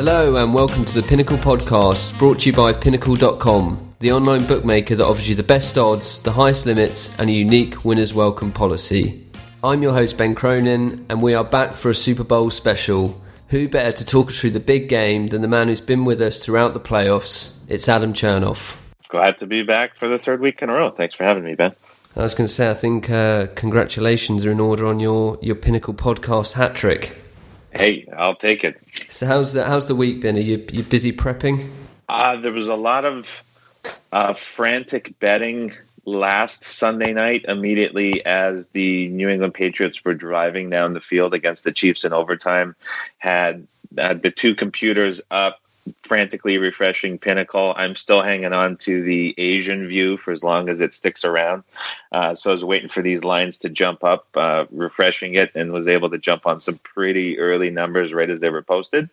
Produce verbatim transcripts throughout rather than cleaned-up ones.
Hello and welcome to the Pinnacle Podcast, brought to you by Pinnacle dot com, the online bookmaker that offers you the best odds, the highest limits and a unique winner's welcome policy. I'm your host Ben Cronin and we are back for a Super Bowl special. Who better to talk us through the big game than the man who's been with us throughout the playoffs? It's Adam Chernoff. Glad to be back for the third week in a row. Thanks for having me, Ben. I was going to say, I think uh, congratulations are in order on your, your Pinnacle Podcast hat trick. Hey, I'll take it. So how's the how's the week been? Are you you busy prepping? Uh, there was a lot of uh, frantic betting last Sunday night immediately as the New England Patriots were driving down the field against the Chiefs in overtime. Had, had the two computers up, frantically refreshing Pinnacle. I'm still hanging on to the Asian view for as long as it sticks around. Uh, so I was waiting for these lines to jump up, uh, refreshing it, and was able to jump on some pretty early numbers right as they were posted.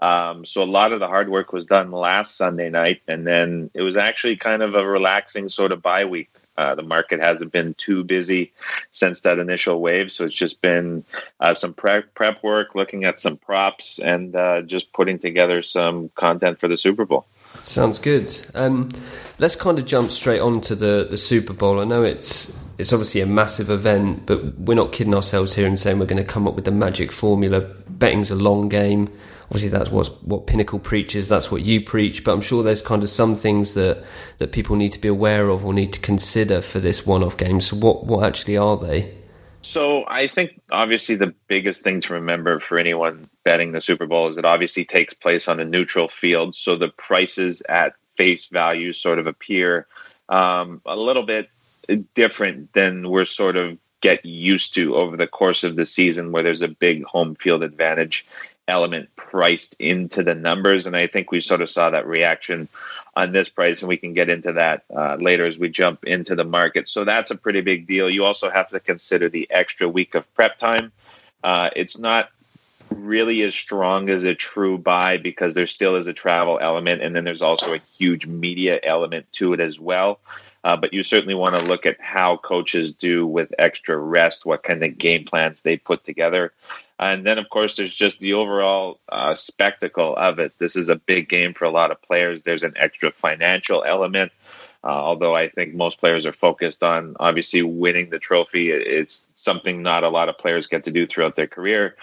Um, so a lot of the hard work was done last Sunday night, and then it was actually kind of a relaxing sort of bye week. Uh, the market hasn't been too busy since that initial wave, so it's just been uh, some prep, prep work, looking at some props, and uh, just putting together some content for the Super Bowl. Sounds good. Um, let's kind of jump straight on to the, the Super Bowl. I know it's it's obviously a massive event, but we're not kidding ourselves here and saying we're going to come up with the magic formula. Betting's a long game. Obviously, that's what's, what Pinnacle preaches, that's what you preach, but I'm sure there's kind of some things that, that people need to be aware of or need to consider for this one-off game. So what, what actually are they? So I think, obviously, the biggest thing to remember for anyone betting the Super Bowl is it obviously takes place on a neutral field, so the prices at face value sort of appear um, a little bit different than we're sort of get used to over the course of the season, where there's a big home field advantage element priced into the numbers. And I think we sort of saw that reaction on this price, and we can get into that uh, later as we jump into the market. So that's a pretty big deal. You also have to consider the extra week of prep time. Uh, it's not really as strong as a true buy because there still is a travel element, and then there's also a huge media element to it as well. Uh, but you certainly want to look at how coaches do with extra rest, what kind of game plans they put together. And then, of course, there's just the overall uh, spectacle of it. This is a big game for a lot of players. There's an extra financial element, uh, although I think most players are focused on obviously winning the trophy. It's something not a lot of players get to do throughout their career.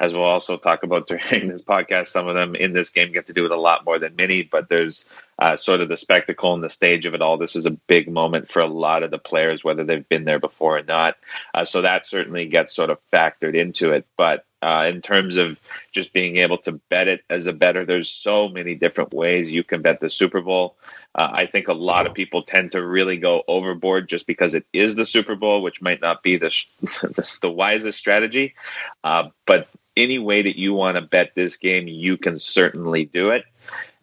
As we'll also talk about during this podcast, some of them in this game get to do it a lot more than many, but there's Uh, sort of the spectacle and the stage of it all. This is a big moment for a lot of the players, whether they've been there before or not. Uh, so that certainly gets sort of factored into it. But uh, in terms of just being able to bet it as a bettor, there's so many different ways you can bet the Super Bowl. Uh, I think a lot of people tend to really go overboard just because it is the Super Bowl, which might not be the the wisest strategy. Uh, but any way that you want to bet this game, you can certainly do it.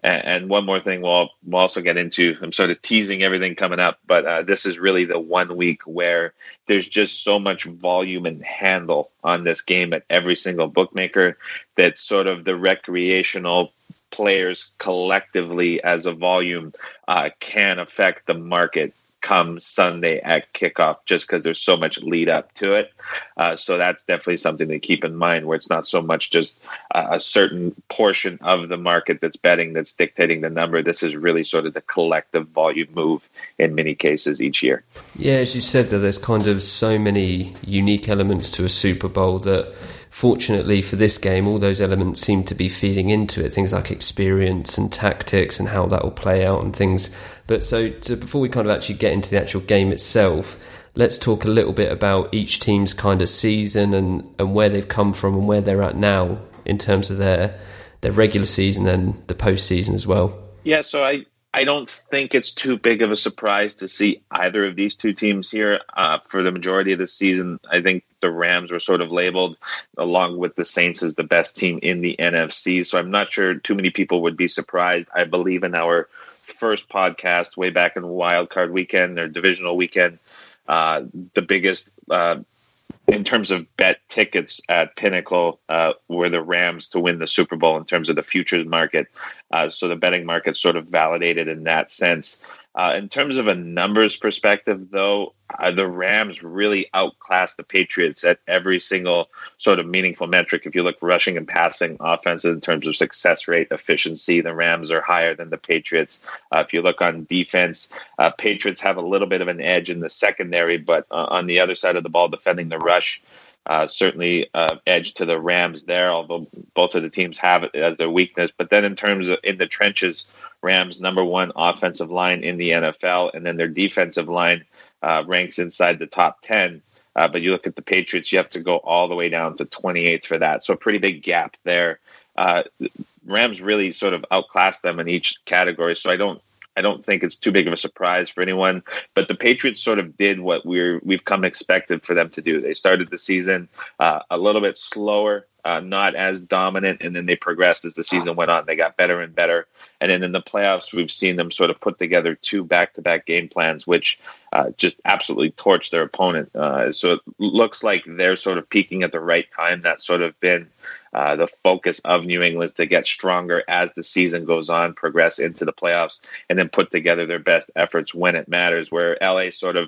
And one more thing we'll, we'll also get into, I'm sort of teasing everything coming up, but uh, this is really the one week where there's just so much volume and handle on this game at every single bookmaker that sort of the recreational players collectively as a volume uh, can affect the market come Sunday at kickoff, just because there's so much lead up to it. Uh, so that's definitely something to keep in mind, where it's not so much just a, a certain portion of the market that's betting that's dictating the number. This is really sort of the collective volume move in many cases each year. Yeah, as you said, that there's kind of so many unique elements to a Super Bowl that fortunately for this game, all those elements seem to be feeding into it, things like experience and tactics and how that will play out and things. But so to, before we kind of actually get into the actual game itself, let's talk a little bit about each team's kind of season and, and where they've come from and where they're at now in terms of their their regular season and the postseason as well. Yeah, so I, I don't think it's too big of a surprise to see either of these two teams here. Uh, for the majority of the season, I think the Rams were sort of labeled, along with the Saints, as the best team in the N F C. So I'm not sure too many people would be surprised. I believe in our first podcast way back in wildcard weekend or divisional weekend, uh, the biggest uh, in terms of bet tickets at Pinnacle uh, were the Rams to win the Super Bowl in terms of the futures market. Uh, so the betting market sort of validated in that sense. Uh, in terms of a numbers perspective, though, uh, the Rams really outclassed the Patriots at every single sort of meaningful metric. If you look rushing and passing offenses in terms of success rate, efficiency, the Rams are higher than the Patriots. Uh, if you look on defense, uh, Patriots have a little bit of an edge in the secondary, but uh, on the other side of the ball, defending the rush, Uh, certainly uh, edge to the Rams there, although both of the teams have it as their weakness. But then in terms of in the trenches, Rams number one offensive line in the N F L, and then their defensive line uh, ranks inside the top ten. Uh, but you look at the Patriots, you have to go all the way down to twenty-eighth for that. So a pretty big gap there. Uh, Rams really sort of outclassed them in each category. So I don't I don't think it's too big of a surprise for anyone, but the Patriots sort of did what we're, we've come expected for them to do. They started the season uh, a little bit slower, uh, not as dominant, and then they progressed as the season went on. They got better and better. And then in the playoffs, we've seen them sort of put together two back-to-back game plans, which uh, just absolutely torched their opponent. Uh, so it looks like they're sort of peaking at the right time. That's sort of been Uh, the focus of New England is to get stronger as the season goes on, progress into the playoffs, and then put together their best efforts when it matters, where L A sort of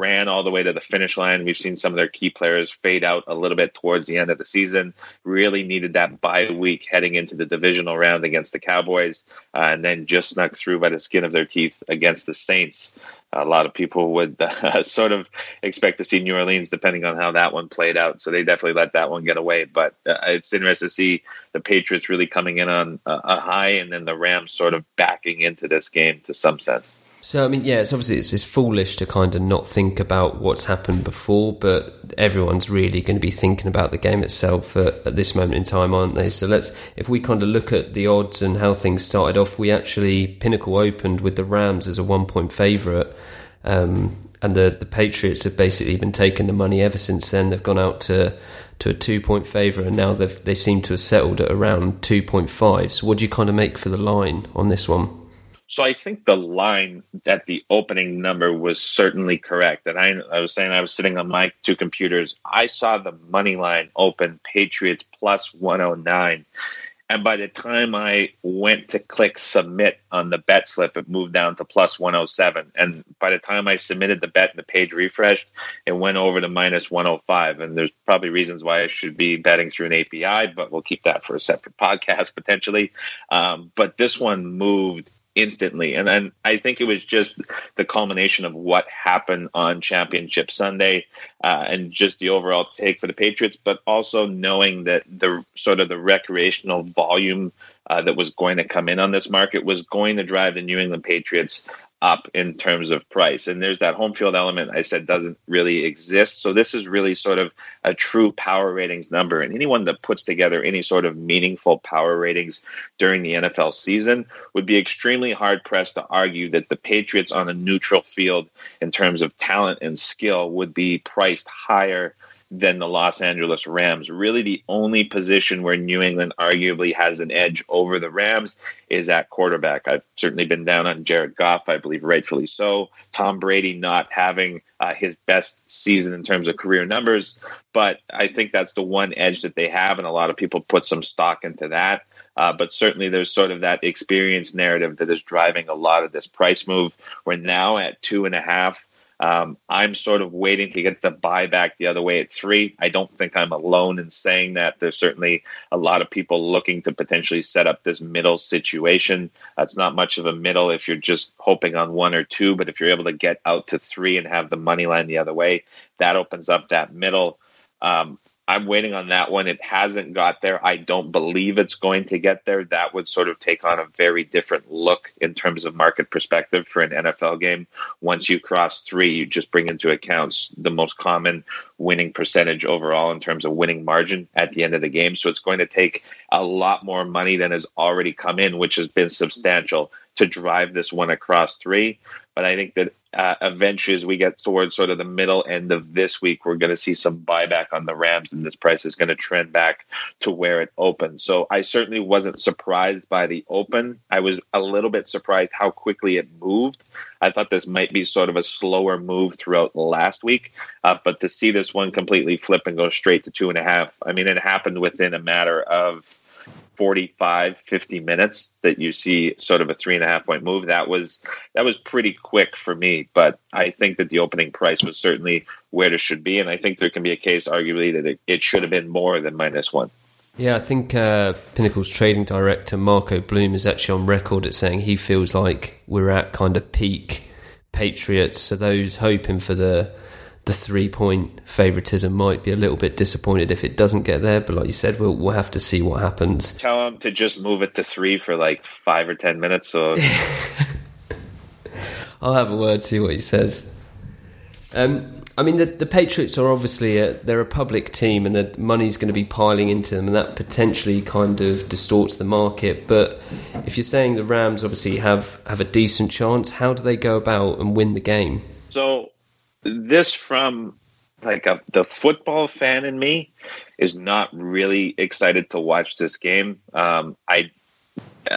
ran all the way to the finish line. We've seen some of their key players fade out a little bit towards the end of the season. Really needed that bye week heading into the divisional round against the Cowboys, uh, and then just snuck through by the skin of their teeth against the Saints. A lot of people would uh, sort of expect to see New Orleans, depending on how that one played out. So they definitely let that one get away. But uh, it's interesting to see the Patriots really coming in on a, a high, and then the Rams sort of backing into this game to some sense. So, I mean, yeah, it's obviously it's, it's foolish to kind of not think about what's happened before, but everyone's really going to be thinking about the game itself at, at this moment in time, aren't they? So let's, if we kind of look at the odds and how things started off, we actually, Pinnacle opened with the Rams as a one-point favourite, um, and the, the Patriots have basically been taking the money ever since then. They've gone out to, to a two-point favourite, and now they've, they seem to have settled at around two point five. So what do you kind of make for the line on this one? So I think the line that the opening number was certainly correct. And I, I was saying I was sitting on my two computers. I saw the money line open Patriots plus one oh nine. And by the time I went to click submit on the bet slip, it moved down to plus one oh seven. And by the time I submitted the bet and the page refreshed, it went over to minus one oh five. And there's probably reasons why I should be betting through an A P I, but we'll keep that for a separate podcast potentially. Um, but this one moved instantly. And then I think it was just the culmination of what happened on Championship Sunday uh, and just the overall take for the Patriots, but also knowing that the sort of the recreational volume uh, that was going to come in on this market was going to drive the New England Patriots up in terms of price. And there's that home field element I said doesn't really exist. So this is really sort of a true power ratings number. And anyone that puts together any sort of meaningful power ratings during the N F L season would be extremely hard pressed to argue that the Patriots on a neutral field in terms of talent and skill would be priced higher than the Los Angeles Rams. Really the only position where New England arguably has an edge over the Rams is at quarterback. I've certainly been down on Jared Goff, I believe rightfully so. Tom Brady not having uh, his best season in terms of career numbers, but I think that's the one edge that they have, and a lot of people put some stock into that. Uh, but certainly there's sort of that experience narrative that is driving a lot of this price move. We're now at two and a half. Um, I'm sort of waiting to get the buyback the other way at three. I don't think I'm alone in saying that. There's certainly a lot of people looking to potentially set up this middle situation. That's not much of a middle if you're just hoping on one or two, but if you're able to get out to three and have the money line the other way, that opens up that middle. Um, I'm waiting on that one. It hasn't got there. I don't believe it's going to get there. That would sort of take on a very different look in terms of market perspective for an N F L game. Once you cross three, you just bring into account the most common winning percentage overall in terms of winning margin at the end of the game. So it's going to take a lot more money than has already come in, which has been substantial, to drive this one across three. But I think that uh, eventually as we get towards sort of the middle end of this week, we're going to see some buyback on the Rams, and this price is going to trend back to where it opened. So I certainly wasn't surprised by the open. I was a little bit surprised how quickly it moved. I thought this might be sort of a slower move throughout last week, uh, but to see this one completely flip and go straight to two and a half, I mean, it happened within a matter of forty-five, fifty minutes that you see sort of a three and a half point move. That was, that was pretty quick for me, but I think that the opening price was certainly where it should be. And I think there can be a case arguably that it, it should have been more than minus one. Yeah, I think uh, Pinnacle's trading director, Marco Bloom, is actually on record at saying he feels like we're at kind of peak Patriots. So those hoping for the the three-point favouritism might be a little bit disappointed if it doesn't get there. But like you said, we'll, we'll have to see what happens. Tell them to just move it to three for like five or ten minutes. Or... I'll have a word, see what he says. Um I mean, the, the Patriots are obviously, a, they're a public team and the money's going to be piling into them, and that potentially kind of distorts the market. But if you're saying the Rams obviously have, have a decent chance, how do they go about and win the game? So this from like a, the football fan in me is not really excited to watch this game. Um, I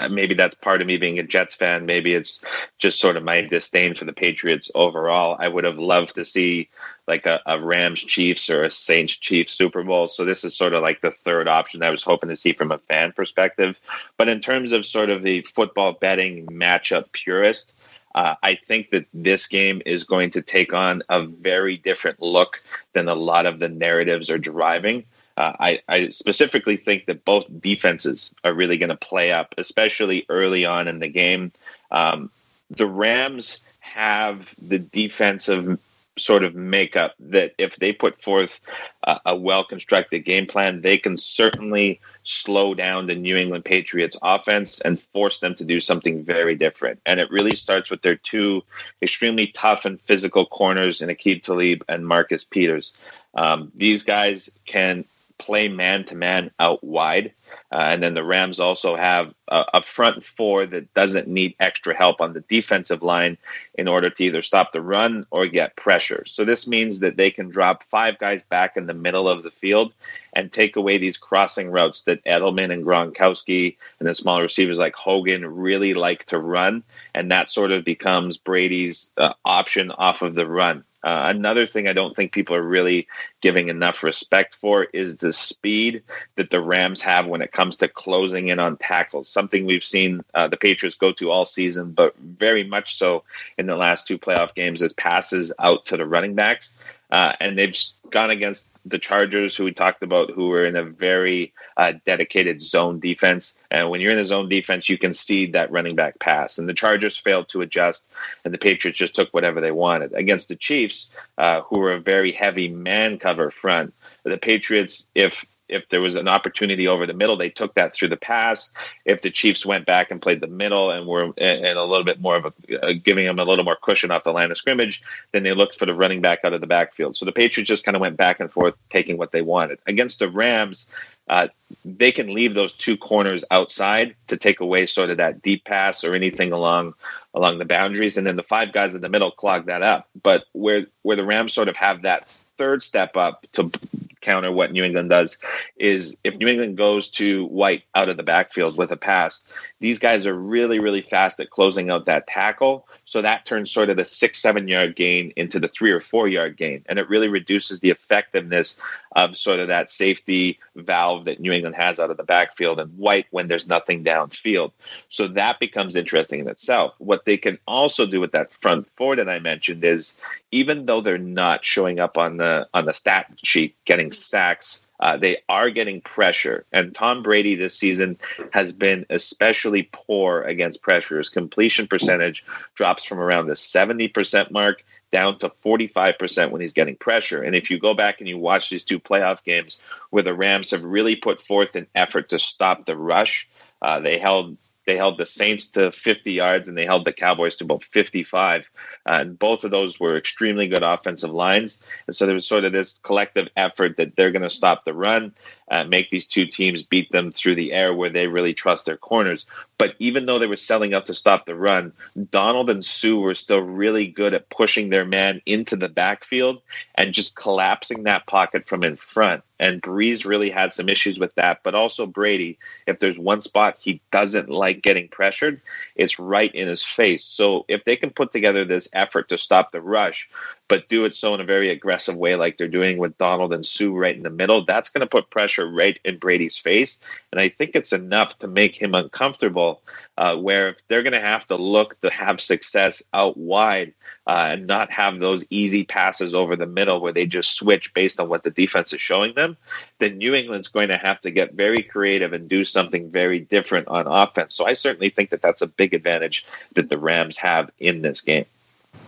Maybe that's part of me being a Jets fan. Maybe it's just sort of my disdain for the Patriots overall. I would have loved to see like a, a Rams-Chiefs or a Saints-Chiefs Super Bowl. So this is sort of like the third option I was hoping to see from a fan perspective. But in terms of sort of the football betting matchup purist, Uh, I think that this game is going to take on a very different look than a lot of the narratives are driving. Uh, I, I specifically think that both defenses are really going to play up, especially early on in the game. Um, the Rams have the defensive sort of makeup that if they put forth a, a well-constructed game plan, they can certainly slow down the New England Patriots offense and force them to do something very different. And it really starts with their two extremely tough and physical corners in Aqib Talib and Marcus Peters. Um, these guys can play man-to-man out wide. Uh, and then the Rams also have a, a front four that doesn't need extra help on the defensive line in order to either stop the run or get pressure. So this means that they can drop five guys back in the middle of the field and take away these crossing routes that Edelman and Gronkowski and the smaller receivers like Hogan really like to run. And that sort of becomes Brady's uh, option off of the run. Uh, another thing I don't think people are really giving enough respect for is the speed that the Rams have when it comes to closing in on tackles, something we've seen uh, the Patriots go to all season, but very much so in the last two playoff games as passes out to the running backs. Uh, and they've gone against the Chargers, who we talked about, who were in a very uh, dedicated zone defense. And when you're in a zone defense, you can see that running back pass. And the Chargers failed to adjust, and the Patriots just took whatever they wanted. Against the Chiefs, uh, who were a very heavy man cover front, the Patriots, if if there was an opportunity over the middle, they took that through the pass. If the Chiefs went back and played the middle and were and a little bit more of a uh, giving them a little more cushion off the line of scrimmage, then they looked for the running back out of the backfield. So the Patriots just kind of went back and forth, taking what they wanted. Against the Rams, uh, they can leave those two corners outside to take away sort of that deep pass or anything along along the boundaries. And then the five guys in the middle clog that up. But where where the Rams sort of have that third step up to counter what New England does is if New England goes to White out of the backfield with a pass, these guys are really, really fast at closing out that tackle. So that turns sort of the six, seven yard gain into the three or four yard gain. And it really reduces the effectiveness of sort of that safety valve that New England has out of the backfield and White when there's nothing downfield. So that becomes interesting in itself. What they can also do with that front four that I mentioned is even though they're not showing up on the, on the stat sheet, getting sacks, uh, they are getting pressure. And Tom Brady this season has been especially poor against pressure. His completion percentage drops from around the seventy percent mark down to forty-five percent when he's getting pressure. And if you go back and you watch these two playoff games where the Rams have really put forth an effort to stop the rush, uh, they held They held the Saints to fifty yards, and they held the Cowboys to about fifty-five. Uh, and both of those were extremely good offensive lines. And so there was sort of this collective effort that they're going to stop the run, uh, make these two teams beat them through the air where they really trust their corners. But even though they were selling up to stop the run, Donald and Sue were still really good at pushing their man into the backfield and just collapsing that pocket from in front. And Breeze really had some issues with that. But also Brady, if there's one spot he doesn't like getting pressured, it's right in his face. So if they can put together this effort to stop the rush, but do it so in a very aggressive way like they're doing with Donald and Sue right in the middle, that's going to put pressure right in Brady's face. And I think it's enough to make him uncomfortable, uh, where if they're going to have to look to have success out wide uh, and not have those easy passes over the middle where they just switch based on what the defense is showing them, then New England's going to have to get very creative and do something very different on offense. So I certainly think that that's a big advantage that the Rams have in this game.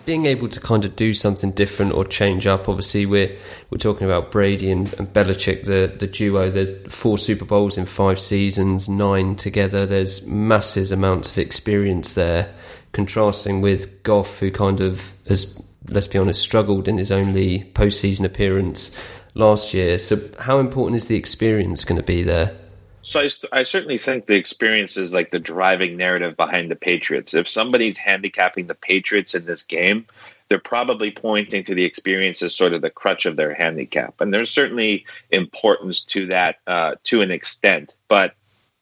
Being able to kind of do something different or change up. Obviously, we're we're talking about Brady and, and Belichick, the the duo. There's four Super Bowls in five seasons, nine together. There's massive amounts of experience there. Contrasting with Goff, who kind of has, let's be honest, struggled in his only postseason appearance last year. So, how important is the experience going to be there? So I, I certainly think the experience is like the driving narrative behind the Patriots. If somebody's handicapping the Patriots in this game, they're probably pointing to the experience as sort of the crutch of their handicap. And there's certainly importance to that uh, to an extent. But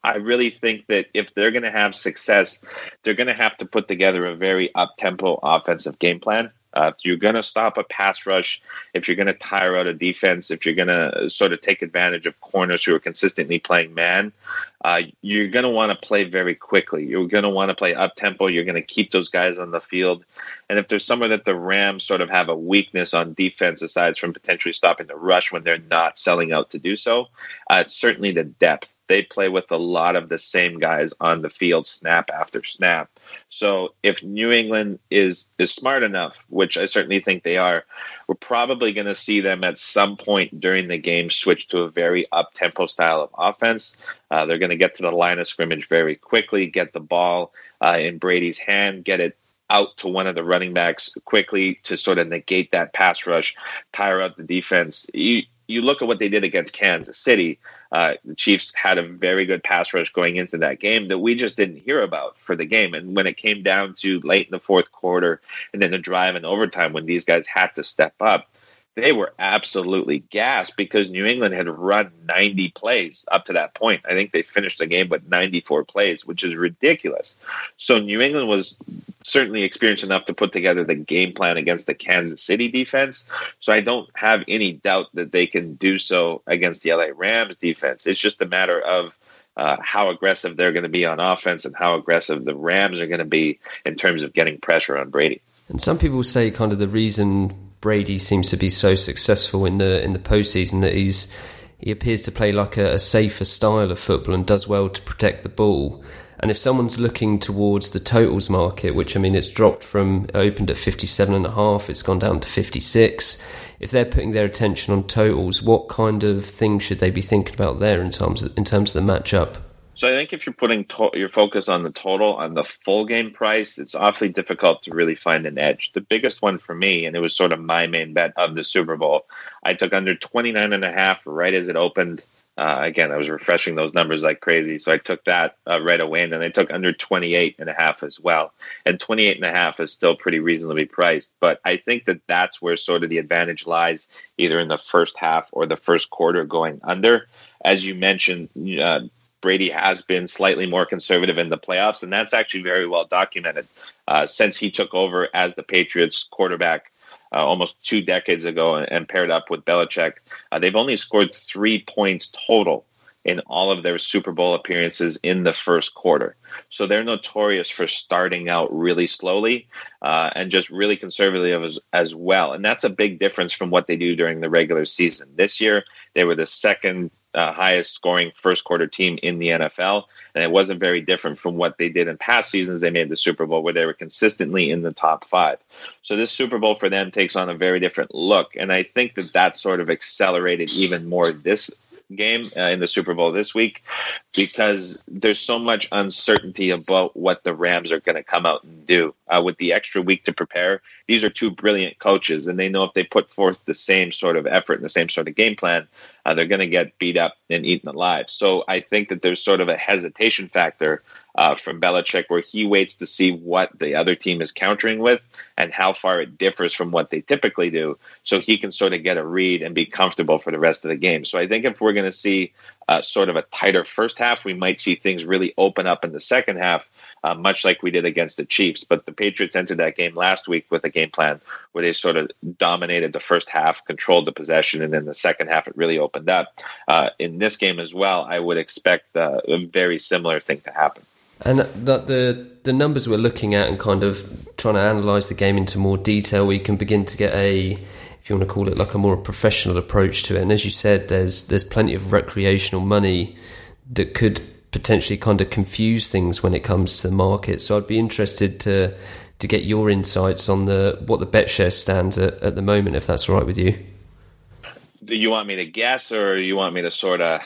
I really think that if they're going to have success, they're going to have to put together a very up-tempo offensive game plan. Uh, if you're going to stop a pass rush, if you're going to tire out a defense, if you're going to sort of take advantage of corners who are consistently playing man, uh, you're going to want to play very quickly. You're going to want to play up-tempo. You're going to keep those guys on the field. And if there's somewhere that the Rams sort of have a weakness on defense, aside from potentially stopping the rush when they're not selling out to do so, uh, it's certainly the depth. They play with a lot of the same guys on the field, snap after snap. So if New England is is smart enough, which I certainly think they are, we're probably going to see them at some point during the game switch to a very up-tempo style of offense. Uh, they're going to get to the line of scrimmage very quickly, get the ball uh, in Brady's hand, get it out to one of the running backs quickly to sort of negate that pass rush, tire out the defense. You, you look at what they did against Kansas City. Uh, the Chiefs had a very good pass rush going into that game that we just didn't hear about for the game. And when it came down to late in the fourth quarter and then the drive in overtime when these guys had to step up, they were absolutely gassed because New England had run ninety plays up to that point. I think they finished the game with ninety-four plays, which is ridiculous. So New England was certainly experienced enough to put together the game plan against the Kansas City defense. So I don't have any doubt that they can do so against the L A Rams defense. It's just a matter of uh, how aggressive they're going to be on offense and how aggressive the Rams are going to be in terms of getting pressure on Brady. And some people say kind of the reason Brady seems to be so successful in the in the postseason that he's he appears to play like a, a safer style of football and does well to protect the ball. And if someone's looking towards the totals market, which I mean it's dropped from opened at fifty-seven and a half, it's gone down to fifty-six. If they're putting their attention on totals, what kind of thing should they be thinking about there in terms of, in terms of the matchup? So I think if you're putting to- your focus on the total, on the full game price, it's awfully difficult to really find an edge. The biggest one for me, and it was sort of my main bet of the Super Bowl, I took under twenty-nine and a half right as it opened. Uh, again, I was refreshing those numbers like crazy. So I took that uh, right away, and then I took under twenty-eight and a half as well. And twenty-eight and a half is still pretty reasonably priced. But I think that that's where sort of the advantage lies, either in the first half or the first quarter going under. As you mentioned, uh, Brady has been slightly more conservative in the playoffs, and that's actually very well documented. Uh, since he took over as the Patriots quarterback uh, almost two decades ago and, and paired up with Belichick, uh, they've only scored three points total in all of their Super Bowl appearances in the first quarter. So they're notorious for starting out really slowly uh, and just really conservative as, as well. And that's a big difference from what they do during the regular season. This year, they were the second Uh, highest scoring first quarter team in the N F L. And it wasn't very different from what they did in past seasons. They made the Super Bowl where they were consistently in the top five. So this Super Bowl for them takes on a very different look. And I think that that sort of accelerated even more this game uh, in the Super Bowl this week, because there's so much uncertainty about what the Rams are going to come out and do uh, with the extra week to prepare. These are two brilliant coaches, and they know if they put forth the same sort of effort and the same sort of game plan, uh, they're going to get beat up and eaten alive. So I think that there's sort of a hesitation factor uh, from Belichick where he waits to see what the other team is countering with and how far it differs from what they typically do, so he can sort of get a read and be comfortable for the rest of the game. So I think if we're going to see uh, sort of a tighter first half, we might see things really open up in the second half. uh, much like we did against the Chiefs. But the Patriots entered that game last week with a game plan where they sort of dominated the first half, controlled the possession, and then the second half it really opened up. Uh, in this game as well, I would expect uh, a very similar thing to happen. And that the the numbers we're looking at and kind of trying to analyse the game into more detail, we can begin to get a, if you want to call it, like a more professional approach to it. And as you said, there's there's plenty of recreational money that could potentially kind of confuse things when it comes to the market. So I'd be interested to to get your insights on the what the bet share stands at at the moment, if that's all right with you. Do you want me to guess, or you want me to sort of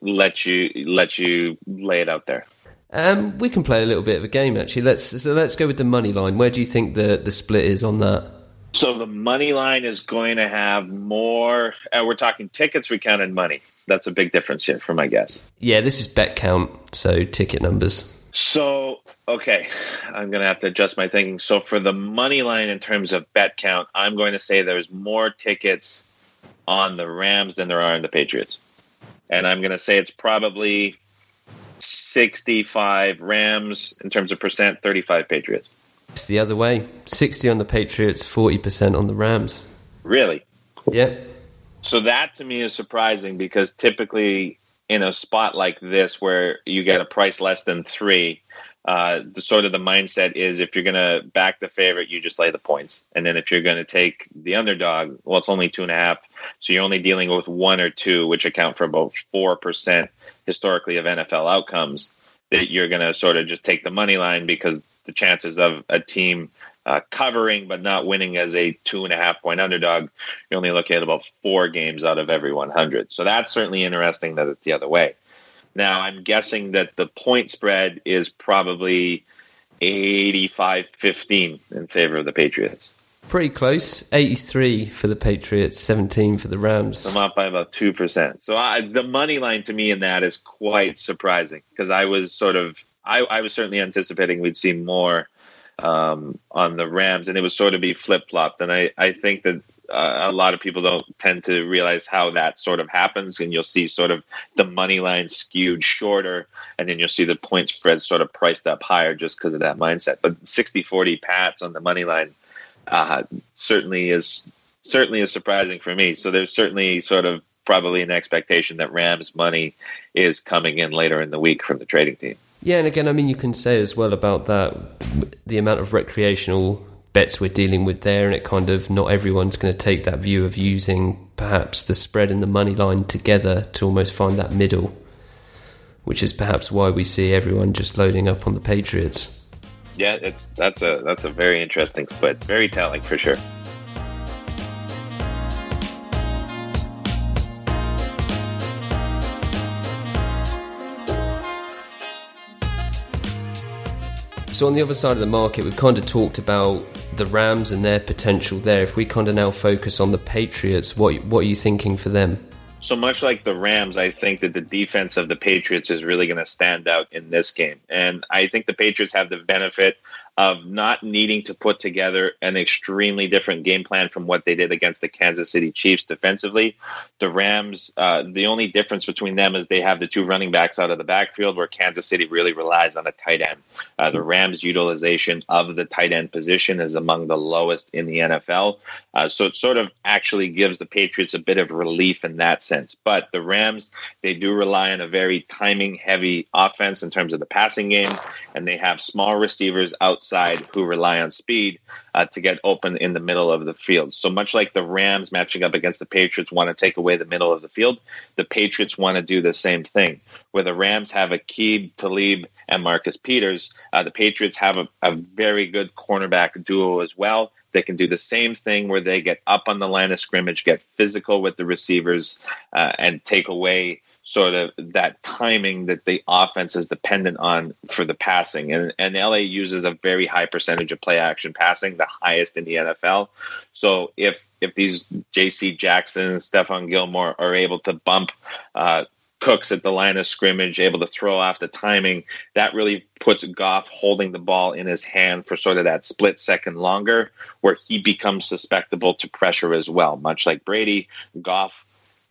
let you let you lay it out there? Um, we can play a little bit of a game, actually. Let's so let's go with the money line. Where do you think the, the split is on that? So the money line is going to have more. Uh, we're talking tickets, we counted money. That's a big difference here, for my guess. Yeah, this is bet count, so ticket numbers. So, okay, I'm going to have to adjust my thinking. So for the money line in terms of bet count, I'm going to say there's more tickets on the Rams than there are on the Patriots. And I'm going to say it's probably sixty-five Rams in terms of percent, thirty-five Patriots. It's the other way. sixty on the Patriots, forty percent on the Rams. Really? Yeah. So that to me is surprising, because typically in a spot like this where you get a price less than three, uh, the sort of the mindset is if you're going to back the favorite, you just lay the points. And then if you're going to take the underdog, well, it's only two and a half. So you're only dealing with one or two, which account for about four percent historically of N F L outcomes, that you're going to sort of just take the money line, because the chances of a team uh, covering but not winning as a two and a half point underdog, you're only looking at about four games out of every one hundred. So that's certainly interesting that it's the other way. Now, I'm guessing that the point spread is probably eighty-five fifteen in favor of the Patriots. Pretty close. eighty-three for the Patriots, seventeen for the Rams. I'm up by about two percent. So I, the money line to me in that is quite surprising, because I was sort of I, I was certainly anticipating we'd see more um, on the Rams, and it would sort of be flip-flopped. And I, I think that uh, a lot of people don't tend to realize how that sort of happens, and you'll see sort of the money line skewed shorter, and then you'll see the point spread sort of priced up higher just because of that mindset. But sixty forty Pats on the money line uh, certainly is certainly is surprising for me. So there's certainly sort of probably an expectation that Rams money is coming in later in the week from the trading team. Yeah, and again, I mean, you can say as well about that, the amount of recreational bets we're dealing with there, and it kind of not everyone's going to take that view of using perhaps the spread and the money line together to almost find that middle, which is perhaps why we see everyone just loading up on the Patriots. Yeah, it's that's a that's a very interesting split, very telling for sure. So on the other side of the market, we've kind of talked about the Rams and their potential there. If we kind of now focus on the Patriots, what what are you thinking for them? So much like the Rams, I think that the defense of the Patriots is really going to stand out in this game. And I think the Patriots have the benefit of not needing to put together an extremely different game plan from what they did against the Kansas City Chiefs defensively. The Rams, uh, the only difference between them is they have the two running backs out of the backfield, where Kansas City really relies on a tight end. Uh, the Rams' utilization of the tight end position is among the lowest in the N F L. Uh, so it sort of actually gives the Patriots a bit of relief in that sense. But the Rams, they do rely on a very timing-heavy offense in terms of the passing game, and they have small receivers outside who rely on speed uh, to get open in the middle of the field. So much like the Rams matching up against the Patriots want to take away the middle of the field, the Patriots want to do the same thing. Where the Rams have Aqib Talib and Marcus Peters, uh, the Patriots have a, a very good cornerback duo as well. They can do the same thing where they get up on the line of scrimmage, get physical with the receivers, uh, and take away sort of that timing that the offense is dependent on for the passing. And, and L A uses a very high percentage of play action passing, the highest in the N F L. So if if these J C Jackson, Stephon Gilmore are able to bump uh, Cooks at the line of scrimmage, able to throw off the timing, that really puts Goff holding the ball in his hand for sort of that split second longer, where he becomes susceptible to pressure as well. Much like Brady, Goff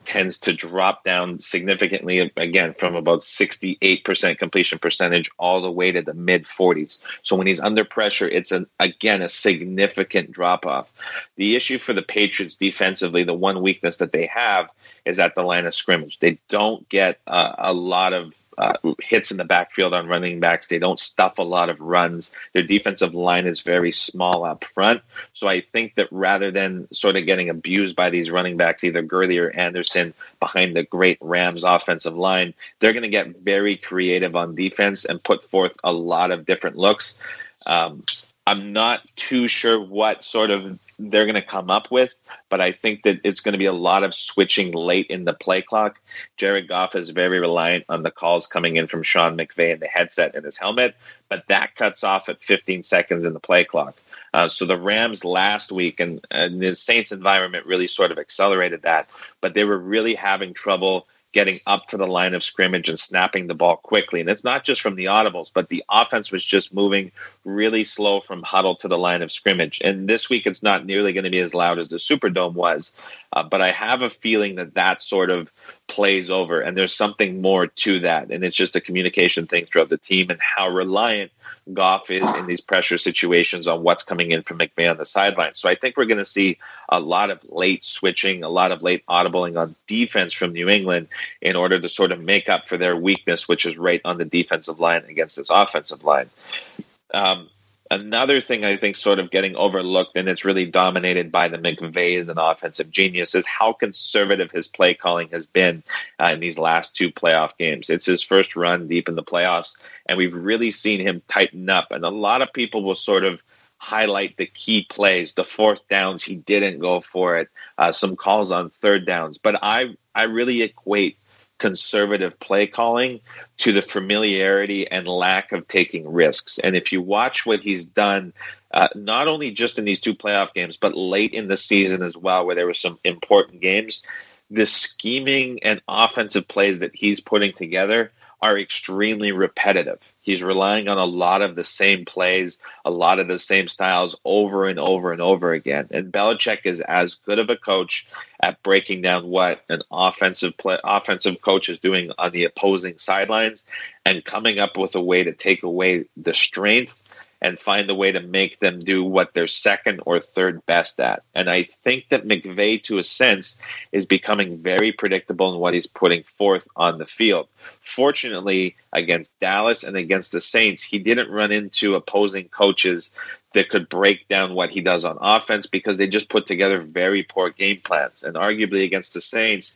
tends to drop down significantly, again, from about sixty-eight percent completion percentage all the way to the mid forties. So when he's under pressure, it's, an, again, a significant drop-off. The issue for the Patriots defensively, the one weakness that they have is at the line of scrimmage. They don't get uh, a lot of Uh, hits in the backfield on running backs. They don't stuff a lot of runs. Their defensive line is very small up front. So I think that rather than sort of getting abused by these running backs, either Gurley or Anderson, behind the great Rams offensive line, they're going to get very creative on defense and put forth a lot of different looks. Um, I'm not too sure what sort of they're going to come up with, but I think that it's going to be a lot of switching late in the play clock. Jared Goff is very reliant on the calls coming in from Sean McVay and the headset and his helmet, but that cuts off at fifteen seconds in the play clock. Uh, so the Rams last week and, and the Saints environment really sort of accelerated that, but they were really having trouble getting up to the line of scrimmage and snapping the ball quickly. And it's not just from the audibles, but the offense was just moving really slow from huddle to the line of scrimmage. And this week, it's not nearly going to be as loud as the Superdome was. Uh, but I have a feeling that that sort of plays over and there's something more to that. And it's just a communication thing throughout the team and how reliant Goff is in these pressure situations on what's coming in from McVay on the sideline. So I think we're going to see a lot of late switching, a lot of late audibling on defense from New England in order to sort of make up for their weakness, which is right on the defensive line against this offensive line. Um, Another thing I think sort of getting overlooked, and it's really dominated by the McVay as an offensive genius, is how conservative his play calling has been uh, in these last two playoff games. It's his first run deep in the playoffs, and we've really seen him tighten up. And a lot of people will sort of highlight the key plays, the fourth downs, he didn't go for it, uh, some calls on third downs. But I, I really equate conservative play calling to the familiarity and lack of taking risks. And if you watch what he's done, uh, not only just in these two playoff games, but late in the season as well, where there were some important games, the scheming and offensive plays that he's putting together are extremely repetitive. He's relying on a lot of the same plays, a lot of the same styles over and over and over again. And Belichick is as good of a coach at breaking down what an offensive play, offensive coach is doing on the opposing sidelines and coming up with a way to take away the strength and find a way to make them do what they're second or third best at. And I think that McVay, to a sense, is becoming very predictable in what he's putting forth on the field. Fortunately, against Dallas and against the Saints, he didn't run into opposing coaches that could break down what he does on offense because they just put together very poor game plans. And arguably against the Saints,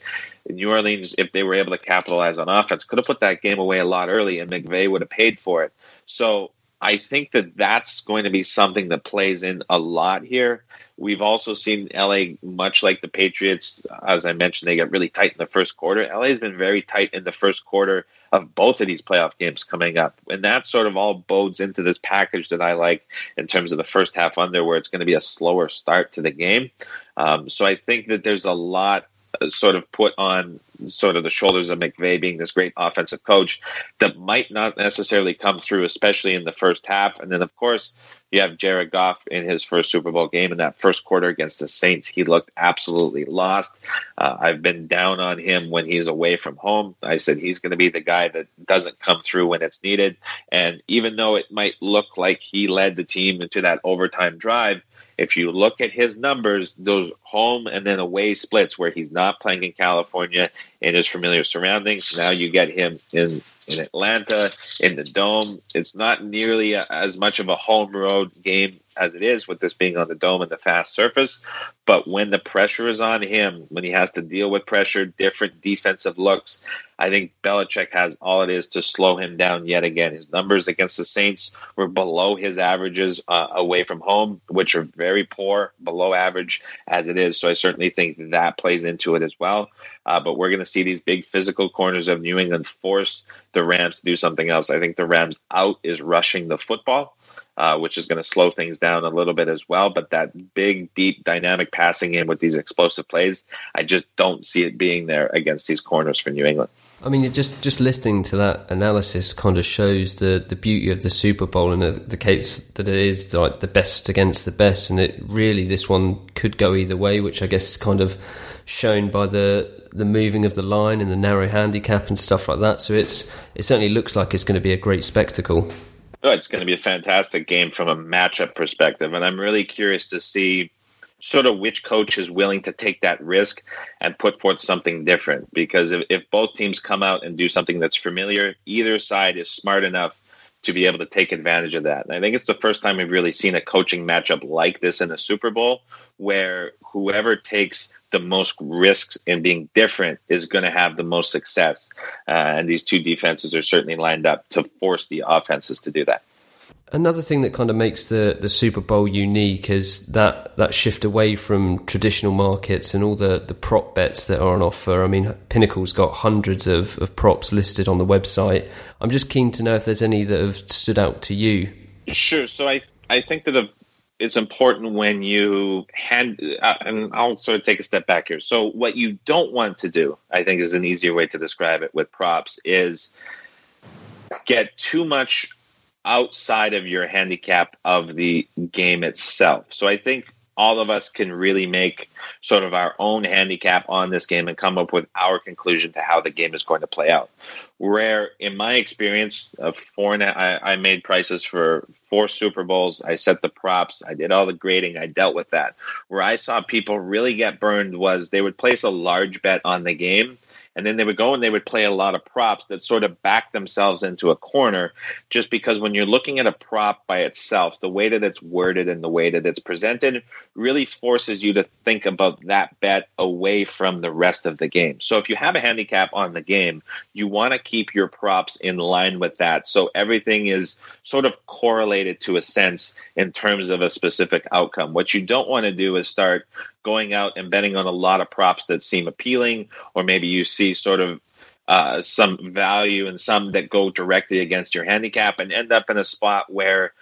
New Orleans, if they were able to capitalize on offense, could have put that game away a lot early and McVay would have paid for it. So I think that that's going to be something that plays in a lot here. We've also seen L A, much like the Patriots, as I mentioned, they got really tight in the first quarter. L A has been very tight in the first quarter of both of these playoff games coming up. And that sort of all bodes into this package that I like in terms of the first half under, where it's going to be a slower start to the game. Um, so I think that there's a lot sort of put on sort of the shoulders of McVay being this great offensive coach that might not necessarily come through, especially in the first half. And then, of course, you have Jared Goff in his first Super Bowl game in that first quarter against the Saints. He looked absolutely lost. Uh, I've been down on him when he's away from home. I said he's going to be the guy that doesn't come through when it's needed. And even though it might look like he led the team into that overtime drive, if you look at his numbers, those home and then away splits where he's not playing in California in his familiar surroundings, now you get him in, in Atlanta, in the Dome. It's not nearly a, as much of a home road game as it is with this being on the Dome and the fast surface. But when the pressure is on him, when he has to deal with pressure, different defensive looks, I think Belichick has all it is to slow him down yet again. His numbers against the Saints were below his averages uh, away from home, which are very poor, below average as it is. So I certainly think that plays into it as well. Uh, but we're going to see these big physical corners of New England force the Rams to do something else. I think the Rams out is rushing the football, Uh, which is going to slow things down a little bit as well. But that big, deep, dynamic passing game with these explosive plays, I just don't see it being there against these corners for New England. I mean, just just listening to that analysis kind of shows the, the beauty of the Super Bowl and the, the case that it is like the best against the best. And it really, this one could go either way, which I guess is kind of shown by the the moving of the line and the narrow handicap and stuff like that. So it's it certainly looks like it's going to be a great spectacle. Oh, it's going to be a fantastic game from a matchup perspective, and I'm really curious to see sort of which coach is willing to take that risk and put forth something different. Because if, if both teams come out and do something that's familiar, either side is smart enough to be able to take advantage of that. And I think it's the first time we've really seen a coaching matchup like this in the Super Bowl, where whoever takes the most risks in being different is going to have the most success. Uh, and these two defenses are certainly lined up to force the offenses to do that. Another thing that kind of makes the, the Super Bowl unique is that, that shift away from traditional markets and all the, the prop bets that are on offer. I mean, Pinnacle's got hundreds of, of props listed on the website. I'm just keen to know if there's any that have stood out to you. Sure. So I I think that it's important when you hand, and I'll sort of take a step back here. So what you don't want to do, I think is an easier way to describe it with props, is get too much outside of your handicap of the game itself. So I think all of us can really make sort of our own handicap on this game and come up with our conclusion to how the game is going to play out. Where, in my experience, of four and I, I made prices for four Super Bowls. I set the props. I did all the grading. I dealt with that. Where I saw people really get burned was they would place a large bet on the game, and then they would go and they would play a lot of props that sort of back themselves into a corner, just because when you're looking at a prop by itself, the way that it's worded and the way that it's presented really forces you to think about that bet away from the rest of the game. So if you have a handicap on the game, you want to keep your props in line with that. So everything is sort of correlated to a sense in terms of a specific outcome. What you don't want to do is start going out and betting on a lot of props that seem appealing, or maybe you see sort of uh, some value and some that go directly against your handicap, and end up in a spot where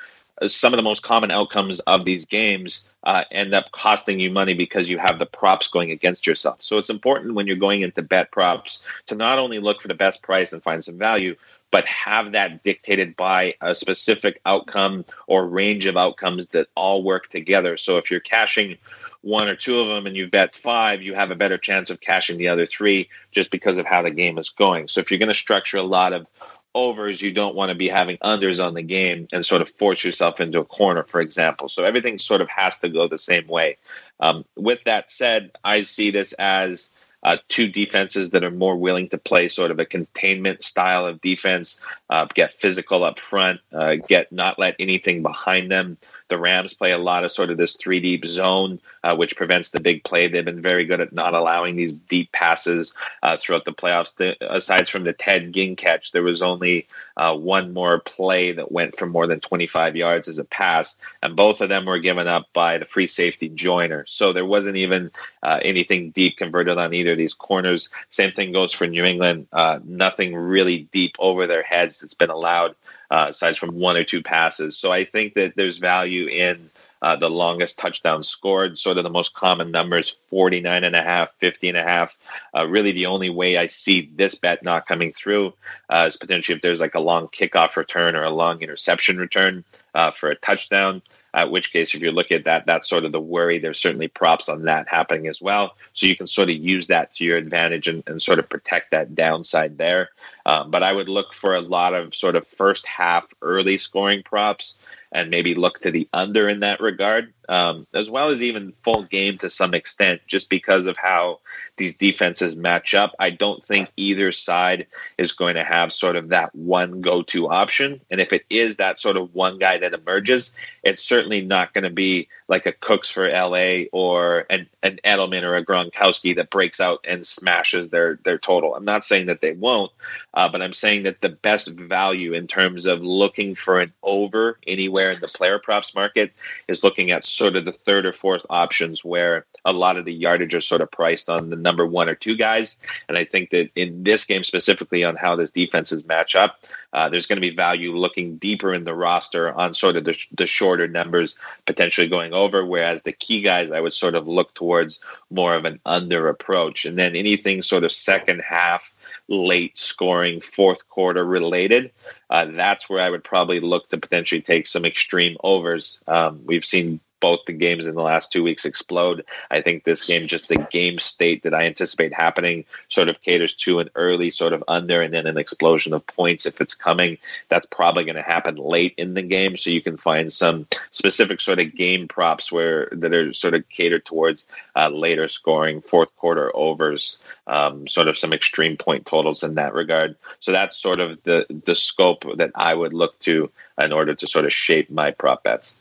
some of the most common outcomes of these games uh, end up costing you money because you have the props going against yourself. So it's important when you're going into bet props to not only look for the best price and find some value, but have that dictated by a specific outcome or range of outcomes that all work together. So if you're cashing one or two of them and you bet five, you have a better chance of cashing the other three just because of how the game is going. So if you're going to structure a lot of overs, you don't want to be having unders on the game and sort of force yourself into a corner, for example. So everything sort of has to go the same way. Um, with that said, I see this as Uh, two defenses that are more willing to play sort of a containment style of defense, uh, get physical up front, uh, get not let anything behind them. The Rams play a lot of sort of this three deep zone, uh, which prevents the big play. They've been very good at not allowing these deep passes uh, throughout the playoffs. The, aside from the Ted Ginn catch, there was only uh, one more play that went for more than twenty-five yards as a pass, and both of them were given up by the free safety Joiner. So there wasn't even uh, anything deep converted on either these corners. Same thing goes for New England. Uh, nothing really deep over their heads that's been allowed, uh, aside from one or two passes. So I think that there's value in uh, the longest touchdown scored, sort of the most common numbers, forty-nine and a half, fifty and a half. Uh, really the only way I see this bet not coming through uh, is potentially if there's like a long kickoff return or a long interception return uh, for a touchdown. At which case, if you look at that, that's sort of the worry. There's certainly props on that happening as well. So you can sort of use that to your advantage and, and sort of protect that downside there. Um, but I would look for a lot of sort of first half early scoring props and maybe look to the under in that regard, um, as well as even full game to some extent, just because of how these defenses match up. I don't think either side is going to have sort of that one go-to option. And if it is that sort of one guy that emerges, it's certainly not going to be like a Cooks for L A or an, an Edelman or a Gronkowski that breaks out and smashes their, their total. I'm not saying that they won't, uh, but I'm saying that the best value in terms of looking for an over anywhere in the player props market is looking at sort of the third or fourth options, where a lot of the yardage are sort of priced on the number one or two guys. And I think that in this game specifically, on how this defenses match up, uh, there's going to be value looking deeper in the roster on sort of the, sh- the shorter numbers potentially going over, whereas the key guys I would sort of look towards more of an under approach. And then anything sort of second half, late scoring, fourth quarter related, uh, that's where I would probably look to potentially take some extreme overs. Um, we've seen both the games in the last two weeks explode. I think this game, just the game state that I anticipate happening, sort of caters to an early sort of under and then an explosion of points. If it's coming, that's probably going to happen late in the game. So you can find some specific sort of game props where that are sort of catered towards uh, later scoring, fourth quarter overs, um, sort of some extreme point totals in that regard. So that's sort of the, the scope that I would look to in order to sort of shape my prop bets.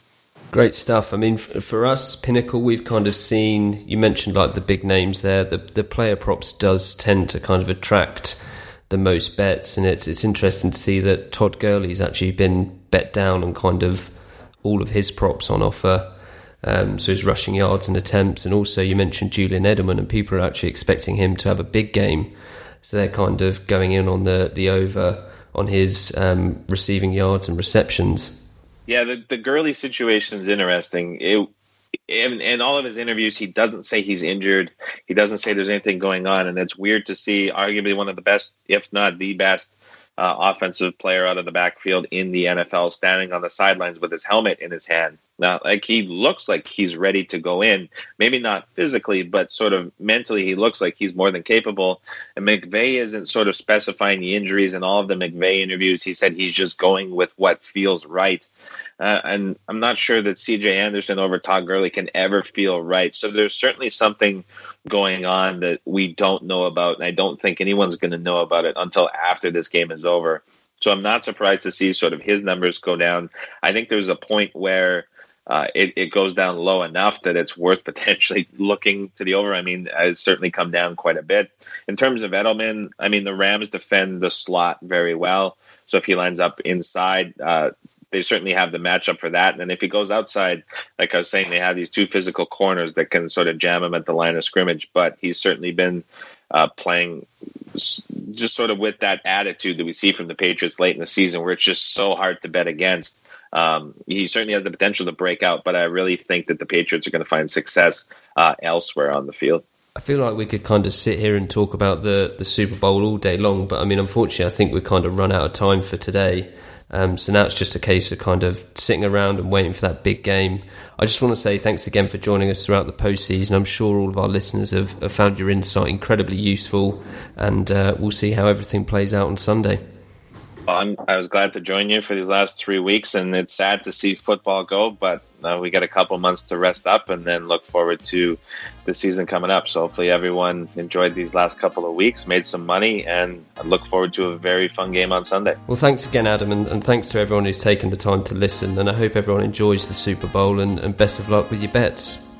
Great stuff. I mean, for us, Pinnacle, we've kind of seen, you mentioned like the big names there, the the player props does tend to kind of attract the most bets, and it's it's interesting to see that Todd Gurley's actually been bet down on kind of all of his props on offer, um, so his rushing yards and attempts, and also you mentioned Julian Edelman, and people are actually expecting him to have a big game, so they're kind of going in on the, the over on his um, receiving yards and receptions. Yeah, the, the Gurley situation is interesting. It, in, in all of his interviews, he doesn't say he's injured. He doesn't say there's anything going on, and it's weird to see arguably one of the best, if not the best, uh, offensive player out of the backfield in the N F L standing on the sidelines with his helmet in his hand. Now, like, he looks like he's ready to go in. Maybe not physically, but sort of mentally, he looks like he's more than capable. And McVay isn't sort of specifying the injuries in all of the McVay interviews. He said he's just going with what feels right. Uh, and I'm not sure that C J Anderson over Todd Gurley can ever feel right. So there's certainly something going on that we don't know about, and I don't think anyone's going to know about it until after this game is over. So I'm not surprised to see sort of his numbers go down. I think there's a point where Uh, it, it goes down low enough that it's worth potentially looking to the over. I mean, it's certainly come down quite a bit. In terms of Edelman, I mean, the Rams defend the slot very well. So if he lines up inside, uh, they certainly have the matchup for that. And then if he goes outside, like I was saying, they have these two physical corners that can sort of jam him at the line of scrimmage. But he's certainly been uh, playing just sort of with that attitude that we see from the Patriots late in the season, where it's just so hard to bet against. Um, he certainly has the potential to break out, but I really think that the Patriots are going to find success uh, elsewhere on the field. I feel like we could kind of sit here and talk about the, the Super Bowl all day long, but I mean, unfortunately, I think we've kind of run out of time for today. Um, so now it's just a case of kind of sitting around and waiting for that big game. I just want to say thanks again for joining us throughout the postseason. I'm sure all of our listeners have, have found your insight incredibly useful, and uh, we'll see how everything plays out on Sunday. Well, I'm, I was glad to join you for these last three weeks, and it's sad to see football go, but uh, we got a couple months to rest up and then look forward to the season coming up. So hopefully everyone enjoyed these last couple of weeks, made some money, and I look forward to a very fun game on Sunday. Well, thanks again, Adam, and, and thanks to everyone who's taken the time to listen, and I hope everyone enjoys the Super Bowl, and, and best of luck with your bets.